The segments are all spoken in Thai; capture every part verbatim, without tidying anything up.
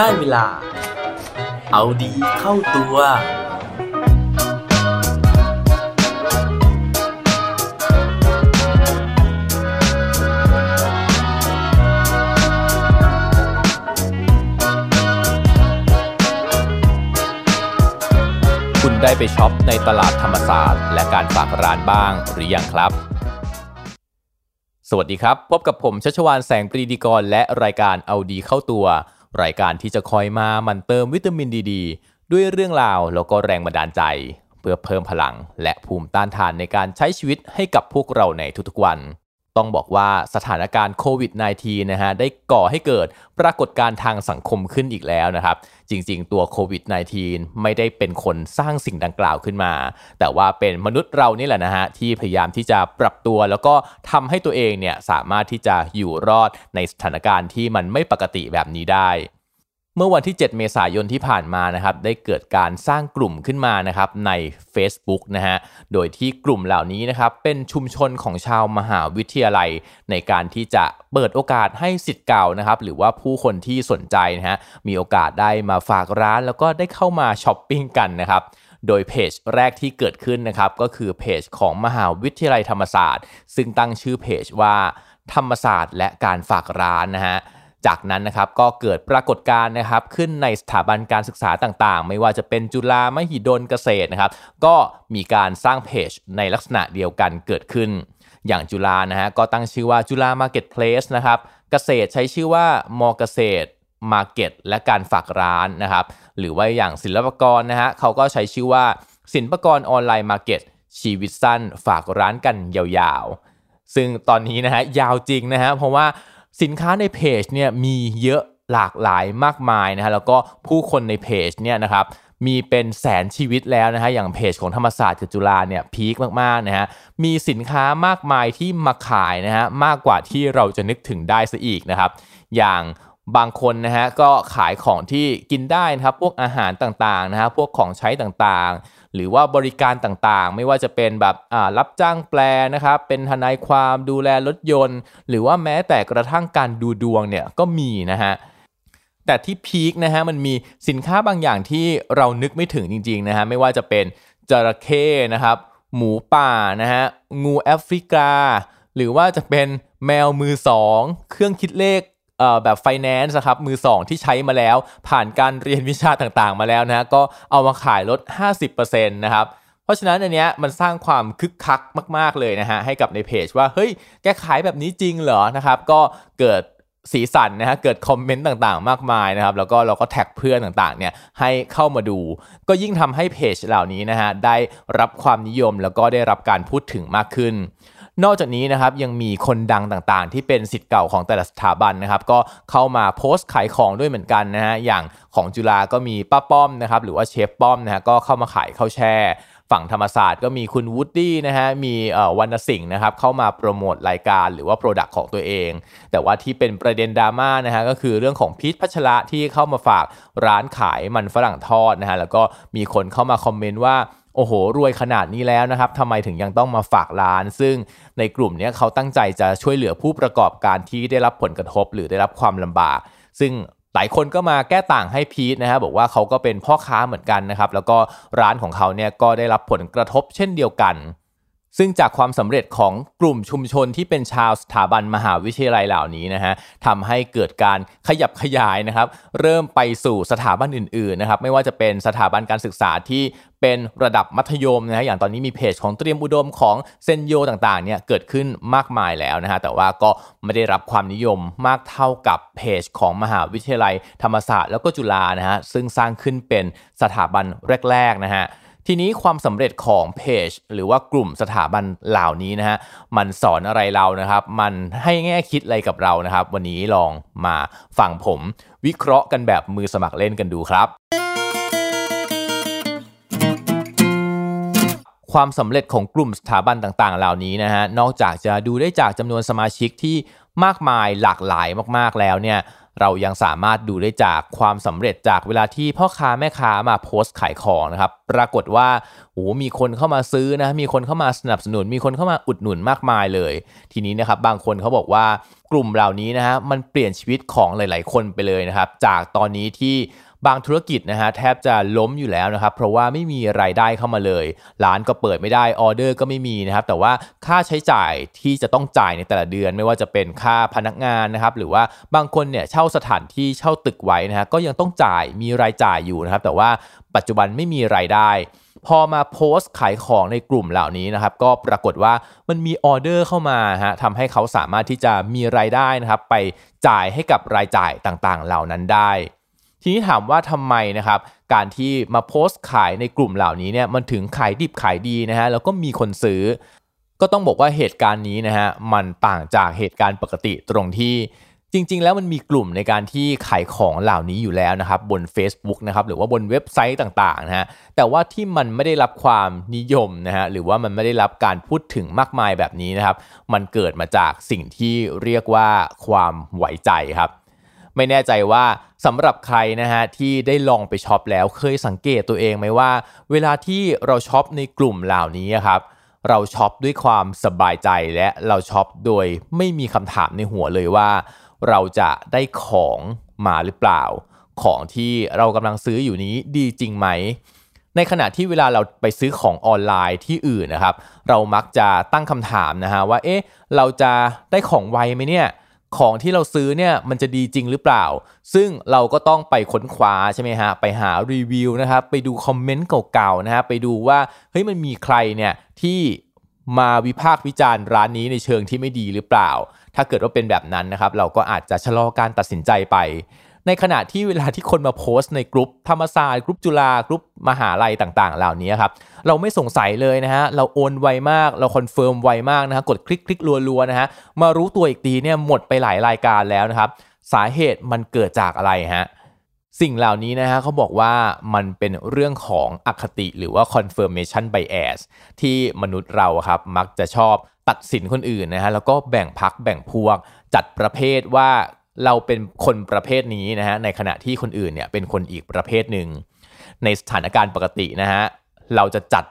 ได้เวลาเอาดีเข้าตัวคุณได้ไปช็อปในตลาดธรรมศาสตร์และการฝากร้านบ้างหรือยังครับสวัสดีครับพบกับผมชัชวาลแสงปรีดีกรและรายการเอาดีเข้าตัวรายการที่จะคอยมามันเติมวิตามินดีดีด้วยเรื่องราวแล้วก็แรงบันดาลใจเพื่อเพิ่มพลังและภูมิต้านทานในการใช้ชีวิตให้กับพวกเราในทุกๆวันต้องบอกว่าสถานการณ์โควิด สิบเก้า นะฮะได้ก่อให้เกิดปรากฏการณ์ทางสังคมขึ้นอีกแล้วนะครับจริงๆตัวโควิด สิบเก้า ไม่ได้เป็นคนสร้างสิ่งดังกล่าวขึ้นมาแต่ว่าเป็นมนุษย์เรานี่แหละนะฮะที่พยายามที่จะปรับตัวแล้วก็ทำให้ตัวเองเนี่ยสามารถที่จะอยู่รอดในสถานการณ์ที่มันไม่ปกติแบบนี้ได้เมื่อวันที่เจ็ดเมษายนที่ผ่านมานะครับได้เกิดการสร้างกลุ่มขึ้นมานะครับใน Facebook นะฮะโดยที่กลุ่มเหล่านี้นะครับเป็นชุมชนของชาวมหาวิทยาลัยในการที่จะเปิดโอกาสให้ศิษย์เก่านะครับหรือว่าผู้คนที่สนใจนะฮะมีโอกาสได้มาฝากร้านแล้วก็ได้เข้ามาช้อปปิ้งกันนะครับโดยเพจแรกที่เกิดขึ้นนะครับก็คือเพจของมหาวิทยาลัยธรรมศาสตร์ซึ่งตั้งชื่อเพจว่าธรรมศาสตร์และการฝากร้านนะฮะจากนั้นนะครับก็เกิดปรากฏการณ์นะครับขึ้นในสถาบันการศึกษาต่างๆไม่ว่าจะเป็นจุฬามหิดลเกษตรนะครับก็มีการสร้างเพจในลักษณะเดียวกันเกิดขึ้นอย่างจุฬานะฮะก็ตั้งชื่อว่าจุฬา Marketplace นะครับเกษตรใช้ชื่อว่ามอเกษตร Market และการฝากร้านนะครับหรือว่าอย่างศิลปากรนะฮะเขาก็ใช้ชื่อว่าศิลปากรออนไลน์ Market ชีวิตสั้นฝากร้านกันยาวๆซึ่งตอนนี้นะฮะยาวจริงนะฮะเพราะว่าสินค้าในเพจเนี่ยมีเยอะหลากหลายมากมายนะฮะแล้วก็ผู้คนในเพจเนี่ยนะครับมีเป็นแสนชีวิตแล้วนะฮะอย่างเพจของธรรมศาสตร์จุฬาเนี่ยพีคมากๆนะฮะมีสินค้ามากมายที่มาขายนะฮะมากกว่าที่เราจะนึกถึงได้ซะอีกนะครับอย่างบางคนนะฮะก็ขายของที่กินได้นะครับพวกอาหารต่างๆนะฮะพวกของใช้ต่างๆหรือว่าบริการต่างๆไม่ว่าจะเป็นแบบอ่ารับจ้างแปลนะครับเป็นทนายความดูแลรถยนต์หรือว่าแม้แต่กระทั่งการดูดวงเนี่ยก็มีนะฮะแต่ที่พีคนะฮะมันมีสินค้าบางอย่างที่เรานึกไม่ถึงจริงๆนะฮะไม่ว่าจะเป็นจระเข้นะครับหมูป่านะฮะงูแอฟริกาหรือว่าจะเป็นแมวมือสองเครื่องคิดเลขเอ่อแบบ finance นะครับมือสองที่ใช้มาแล้วผ่านการเรียนวิชาต่างๆมาแล้วนะก็เอามาขายลด ห้าสิบเปอร์เซ็นต์ นะครับเพราะฉะนั้นอันเนี้ยมันสร้างความคึกคักมากๆเลยนะฮะให้กับในเพจว่าเฮ้ยแกขายแบบนี้จริงเหรอนะครับก็เกิดสีสันนะฮะเกิดคอมเมนต์ต่างๆมากมายนะครับแล้วก็เราก็แท็กเพื่อนต่างๆเนี่ยให้เข้ามาดูก็ยิ่งทำให้เพจเหล่านี้นะฮะได้รับความนิยมแล้วก็ได้รับการพูดถึงมากขึ้นนอกจากนี้นะครับยังมีคนดังต่างๆที่เป็นศิษย์เก่าของแต่ละสถาบันนะครับก็เข้ามาโพสต์ขายของด้วยเหมือนกันนะฮะอย่างของจุฬาก็มีป้าป้อมนะครับหรือว่าเชฟป้อมนะฮะก็เข้ามาขายข้าวแช่ฝั่งธรรมศาสตร์ก็มีคุณวูดดี้นะฮะมีเอ่อวรรณสิงห์นะครับเข้ามาโปรโมทรายการหรือว่าโปรดักต์ของตัวเองแต่ว่าที่เป็นประเด็นดราม่านะฮะก็คือเรื่องของพีชพัชระที่เข้ามาฝากร้านขายมันฝรั่งทอดนะฮะแล้วก็มีคนเข้ามาคอมเมนต์ว่าโอ้โหรวยขนาดนี้แล้วนะครับทำไมถึงยังต้องมาฝากร้านซึ่งในกลุ่มนี้เขาตั้งใจจะช่วยเหลือผู้ประกอบการที่ได้รับผลกระทบหรือได้รับความลำบากซึ่งหลายคนก็มาแก้ต่างให้พีทนะฮะบอกว่าเขาก็เป็นพ่อค้าเหมือนกันนะครับแล้วก็ร้านของเขาเนี่ยก็ได้รับผลกระทบเช่นเดียวกันซึ่งจากความสำเร็จของกลุ่มชุมชนที่เป็นชาวสถาบันมหาวิทยาลัยเหล่านี้นะฮะทำให้เกิดการขยับขยายนะครับเริ่มไปสู่สถาบันอื่นๆนะครับไม่ว่าจะเป็นสถาบันการศึกษาที่เป็นระดับมัธยมนะฮะอย่างตอนนี้มีเพจของเตรียมอุดมของเซนโยต่างๆเนี่ยเกิดขึ้นมากมายแล้วนะฮะแต่ว่าก็ไม่ได้รับความนิยมมากเท่ากับเพจของมหาวิทยาลัยธรรมศาสตร์แล้วก็จุฬานะฮะซึ่งสร้างขึ้นเป็นสถาบันแรกๆนะฮะทีนี้ความสำเร็จของเพจหรือว่ากลุ่มสถาบันเหล่านี้นะฮะมันสอนอะไรเรานะครับมันให้แง่คิดอะไรกับเรานะครับวันนี้ลองมาฟังผมวิเคราะห์กันแบบมือสมัครเล่นกันดูครับความสำเร็จของกลุ่มสถาบันต่างๆเหล่านี้นะฮะนอกจากจะดูได้จากจำนวนสมาชิกที่มากมายหลากหลายมากๆแล้วเนี่ย เรายังสามารถดูได้จากความสำเร็จจากเวลาที่พ่อค้าแม่ค้ามาโพสต์ขายของนะครับปรากฏว่าโอ้มีคนเข้ามาซื้อนะมีคนเข้ามาสนับสนุนมีคนเข้ามาอุดหนุนมากมายเลยทีนี้นะครับบางคนเขาบอกว่ากลุ่มเหล่านี้นะฮะมันเปลี่ยนชีวิตของหลายๆคนไปเลยนะครับจากตอนนี้ที่บางธุรกิจนะฮะแทบจะล้มอยู่แล้วนะครับเพราะว่าไม่มีรายได้เข้ามาเลยร้านก็เปิดไม่ได้ออเดอร์ก็ไม่มีนะครับแต่ว่าค่าใช้จ่ายที่จะต้องจ่ายในแต่ละเดือนไม่ว่าจะเป็นค่าพนักงานนะครับหรือว่าบางคนเนี่ยเช่าสถานที่เช่าตึกไว้นะฮะก็ยังต้องจ่ายมีรายจ่ายอยู่นะครับแต่ว่าปัจจุบันไม่มีรายได้พอมาโพสต์ขายของในกลุ่มเหล่านี้นะครับก็ปรากฏว่ามันมีออเดอร์เข้ามาฮะทำให้เขาสามารถที่จะมีรายได้นะครับไปจ่ายให้กับรายจ่ายต่างๆเหล่านั้นได้ทีนี้ถามว่าทำไมนะครับการที่มาโพสต์ขายในกลุ่มเหล่านี้เนี่ยมันถึงขายดิบขายดีนะฮะแล้วก็มีคนซื้อก็ต้องบอกว่าเหตุการณ์นี้นะฮะมันต่างจากเหตุการณ์ปกติตรงที่จริงๆแล้วมันมีกลุ่มในการที่ขายของเหล่านี้อยู่แล้วนะครับบน Facebook นะครับหรือว่าบนเว็บไซต์ต่างๆนะฮะแต่ว่าที่มันไม่ได้รับความนิยมนะฮะหรือว่ามันไม่ได้รับการพูดถึงมากมายแบบนี้นะครับมันเกิดมาจากสิ่งที่เรียกว่าความไว้ใจครับไม่แน่ใจว่าสำหรับใครนะฮะที่ได้ลองไปช็อปแล้วเคยสังเกตตัวเองไหมว่าเวลาที่เราช็อปในกลุ่มเหล่านี้ครับเราช็อปด้วยความสบายใจและเราช็อปโดยไม่มีคำถามในหัวเลยว่าเราจะได้ของมาหรือเปล่าของที่เรากำลังซื้ออยู่นี้ดีจริงไหมในขณะที่เวลาเราไปซื้อของออนไลน์ที่อื่นนะครับเรามักจะตั้งคำถามนะฮะว่าเอ๊ะเราจะได้ของไวไหมเนี่ยของที่เราซื้อเนี่ยมันจะดีจริงหรือเปล่าซึ่งเราก็ต้องไปค้นคว้าใช่ไหมฮะไปหารีวิวนะครับไปดูคอมเมนต์เก่าๆนะฮะไปดูว่าเฮ้ยมันมีใครเนี่ยที่มาวิพากษ์วิจารณ์ร้านนี้ในเชิงที่ไม่ดีหรือเปล่าถ้าเกิดว่าเป็นแบบนั้นนะครับเราก็อาจจะชะลอการตัดสินใจไปในขณะที่เวลาที่คนมาโพสต์ในกลุ่มธรรมศาสตร์กลุ่มจุฬากลุ่มมหาลัยต่างๆเหล่านี้ครับเราไม่สงสัยเลยนะฮะเราโอนไวมากเราคอนเฟิร์มไวมากนะฮะกดคลิกคลิกรัวๆนะฮะมารู้ตัวอีกทีเนี่ยหมดไปหลายรายการแล้วนะครับสาเหตุมันเกิดจากอะไรฮะสิ่งเหล่านี้นะฮะเขาบอกว่ามันเป็นเรื่องของอคติหรือว่า confirmation bias ที่มนุษย์เราครับมักจะชอบตัดสินคนอื่นนะฮะแล้วก็แบ่งพรรคแบ่งพวกจัดประเภทว่าเราเป็นคนประเภทนี้นะฮะในขณะที่คนอื่นเนี่ยเป็นคนอีกประเภทหนึ่งในสถานการณ์ปกตินะฮะเราจะจัด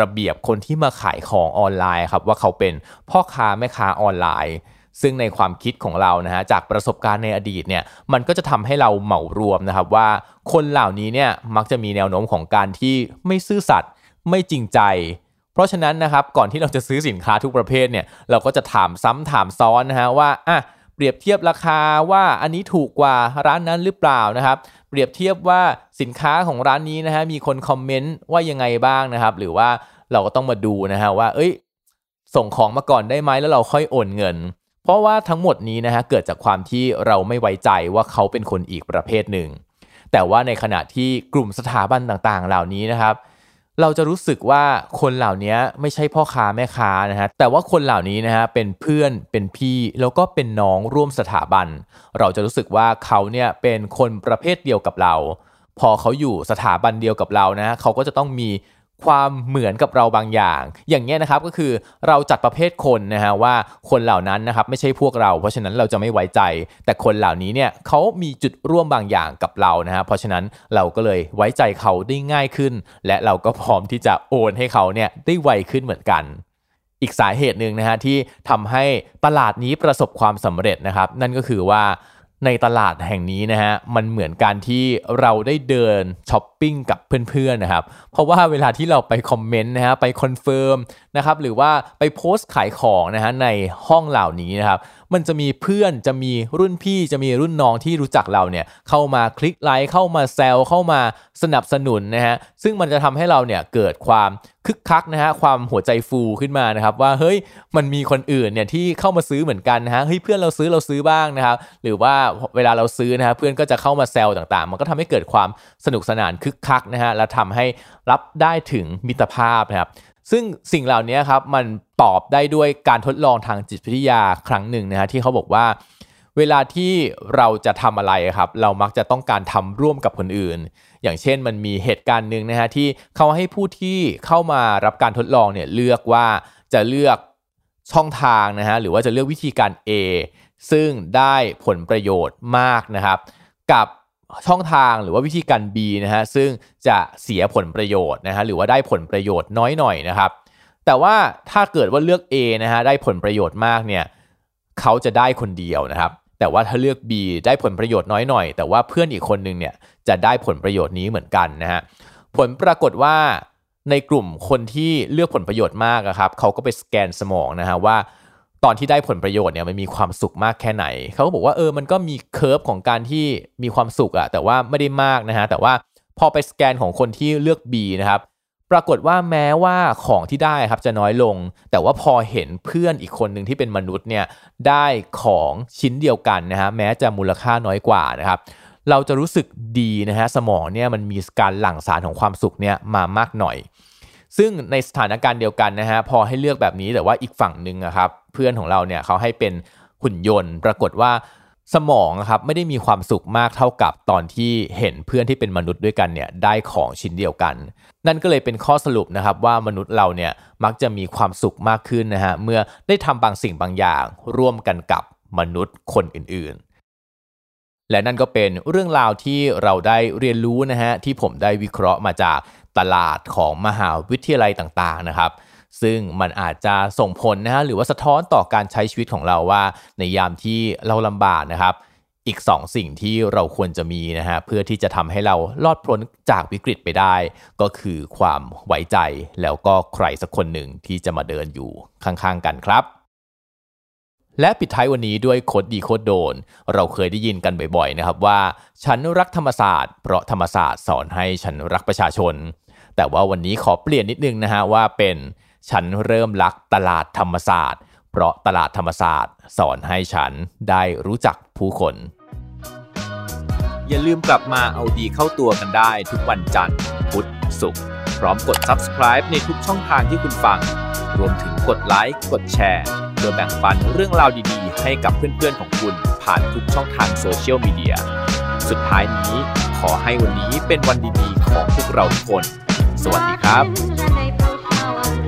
ระเบียบคนที่มาขายของออนไลน์ครับว่าเขาเป็นพ่อค้าแม่ค้าออนไลน์ซึ่งในความคิดของเรานะฮะจากประสบการณ์ในอดีตเนี่ยมันก็จะทำให้เราเหมารวมนะครับว่าคนเหล่านี้เนี่ยมักจะมีแนวโน้มของการที่ไม่ซื่อสัตย์ไม่จริงใจเพราะฉะนั้นนะครับก่อนที่เราจะซื้อสินค้าทุกประเภทเนี่ยเราก็จะถามซ้ำถามซ้อนนะฮะว่าอ่ะเปรียบเทียบราคาว่าอันนี้ถูกกว่าร้านนั้นหรือเปล่านะครับเปรียบเทียบว่าสินค้าของร้านนี้นะฮะมีคนคอมเมนต์ว่ายังไงบ้างนะครับหรือว่าเราก็ต้องมาดูนะฮะว่าเอ้ยส่งของมาก่อนได้ไหมแล้วเราค่อยโอนเงินเพราะว่าทั้งหมดนี้นะฮะเกิดจากความที่เราไม่ไว้ใจว่าเขาเป็นคนอีกประเภทหนึ่งแต่ว่าในขณะที่กลุ่มสถาบันต่างๆเหล่านี้นะครับเราจะรู้สึกว่าคนเหล่านี้ไม่ใช่พ่อค้าแม่ค้านะฮะแต่ว่าคนเหล่านี้นะฮะเป็นเพื่อนเป็นพี่แล้วก็เป็นน้องร่วมสถาบันเราจะรู้สึกว่าเขาเนี่ยเป็นคนประเภทเดียวกับเราพอเขาอยู่สถาบันเดียวกับเรานะเขาก็จะต้องมีความเหมือนกับเราบางอย่างอย่างเงี้ยนะครับก็คือเราจัดประเภทคนนะฮะว่าคนเหล่านั้นนะครับไม่ใช่พวกเราเพราะฉะนั้นเราจะไม่ไว้ใจแต่คนเหล่านี้เนี่ยเขามีจุดร่วมบางอย่างกับเรานะฮะเพราะฉะนั้นเราก็เลยไว้ใจเขาได้ง่ายขึ้นและเราก็พร้อมที่จะโอนให้เขาเนี่ยได้ไวขึ้นเหมือนกันอีกสาเหตุนึงนะฮะที่ทำให้ตลาดนี้ประสบความสำเร็จนะครับนั่นก็คือว่าในตลาดแห่งนี้นะฮะมันเหมือนการที่เราได้เดินช้อปปิ้งกับเพื่อนๆนะครับเพราะว่าเวลาที่เราไปคอมเมนต์นะฮะไปคอนเฟิร์มนะครับหรือว่าไปโพสต์ขายของนะฮะในห้องเหล่านี้นะครับมันจะมีเพื่อนจะมีรุ่นพี่จะมีรุ่นน้องที่รู้จักเราเนี่ยเข้ามาคลิกไลค์เข้ามาแซวเข้ามาสนับสนุนนะฮะซึ่งมันจะทำให้เราเนี่ยเกิดความคึกคักนะฮะความหัวใจฟูขึ้นมานะครับว่าเฮ้ยมันมีคนอื่นเนี่ยที่เข้ามาซื้อเหมือนกันนะฮะเฮ้ยเพื่อนเราซื้อเราซื้อบ้างนะครับหรือว่าเวลาเราซื้อนะฮะเพื่อนก็จะเข้ามาแซวต่างๆมันก็ทำให้เกิดความสนุกสนานคึกคักนะฮะและทำให้รับได้ถึงมิตรภาพนะครับซึ่งสิ่งเหล่านี้ครับมันตอบได้ด้วยการทดลองทางจิตวิทยาครั้งหนึ่งนะฮะที่เขาบอกว่าเวลาที่เราจะทำอะไรครับเรามักจะต้องการทำร่วมกับคนอื่นอย่างเช่นมันมีเหตุการณ์หนึ่งนะฮะที่เขาให้ผู้ที่เข้ามารับการทดลองเนี่ยเลือกว่าจะเลือก ช่องทางนะฮะหรือว่าจะเลือกวิธีการ A ซึ่งได้ผลประโยชน์มากนะครับกับช่องทางหรือว่าวิธีการ B นะฮะซึ่งจะเสียผลประโยชน์นะฮะหรือว่าได้ผลประโยชน์น้อยหน่อยนะครับแต่ว่าถ้าเกิดว่าเลือก A นะฮะได้ผลประโยชน์มากเนี่ยเขาจะได้คนเดียวนะครับแต่ว่าถ้าเลือก B ได้ผลประโยชน์น้อยหน่อยแต่ว่าเพื่อนอีกคนนึงเนี่ยจะได้ผลประโยชน์นี้เหมือนกันนะฮะผลปรากฏว่าในกลุ่มคนที่เลือกผลประโยชน์มากครับเขาก็ไปสแกนสมองนะฮะว่าตอนที่ได้ผลประโยชน์เนี่ยมันมีความสุขมากแค่ไหนเขาก็บอกว่าเออมันก็มีเคิร์ฟของการที่มีความสุขอะแต่ว่าไม่ได้มากนะฮะแต่ว่าพอไปสแกนของคนที่เลือก B นะครับปรากฏว่าแม้ว่าของที่ได้ครับจะน้อยลงแต่ว่าพอเห็นเพื่อนอีกคนหนึ่งที่เป็นมนุษย์เนี่ยได้ของชิ้นเดียวกันนะฮะแม้จะมูลค่าน้อยกว่านะครับเราจะรู้สึกดีนะฮะสมองเนี่ยมันมีการหลั่งสารของความสุขเนี่ยมามากหน่อยซึ่งในสถานการณ์เดียวกันนะฮะพอให้เลือกแบบนี้แต่ว่าอีกฝั่งหนึ่งนะครับเพื่อนของเราเนี่ยเขาให้เป็นหุ่นยนต์ปรากฏว่าสมองครับไม่ได้มีความสุขมากเท่ากับตอนที่เห็นเพื่อนที่เป็นมนุษย์ด้วยกันเนี่ยได้ของชิ้นเดียวกันนั่นก็เลยเป็นข้อสรุปนะครับว่ามนุษย์เราเนี่ยมักจะมีความสุขมากขึ้นนะฮะเมื่อได้ทำบางสิ่งบางอย่างร่วมกันกับมนุษย์คนอื่นๆและนั่นก็เป็นเรื่องราวที่เราได้เรียนรู้นะฮะที่ผมได้วิเคราะห์มาจากตลาดของมหาวิทยาลัยต่างๆนะครับซึ่งมันอาจจะส่งผลนะฮะหรือว่าสะท้อนต่อการใช้ชีวิตของเราว่าในยามที่เราลำบากนะครับอีกสองสิ่งที่เราควรจะมีนะฮะเพื่อที่จะทำให้เรารอดพ้นจากวิกฤตไปได้ก็คือความไว้ใจแล้วก็ใครสักคนหนึ่งที่จะมาเดินอยู่ข้างๆกันครับและปิดท้ายวันนี้ด้วยโคตรดีโคตรโดนเราเคยได้ยินกันบ่อยๆนะครับว่าฉันรักธรรมศาสตร์เพราะธรรมศาสตร์สอนให้ฉันรักประชาชนแต่ว่าวันนี้ขอเปลี่ยนนิดนึงนะฮะว่าเป็นฉันเริ่มรักตลาดธรรมศาสตร์เพราะตลาดธรรมศาสตร์สอนให้ฉันได้รู้จักผู้คนอย่าลืมกลับมาเอาดีเข้าตัวกันได้ทุกวันจันทร์พุธศุกร์พร้อมกด Subscribe ในทุกช่องทางที่คุณฟังรวมถึงกดไลค์กดแชร์เพื่อแบ่งปันเรื่องราวดีๆให้กับเพื่อนๆของคุณผ่านทุกช่องทางโซเชียลมีเดียสุดท้ายนี้ขอให้วันนี้เป็นวันดีๆของพวกเราทุกคนสวัสดีครับ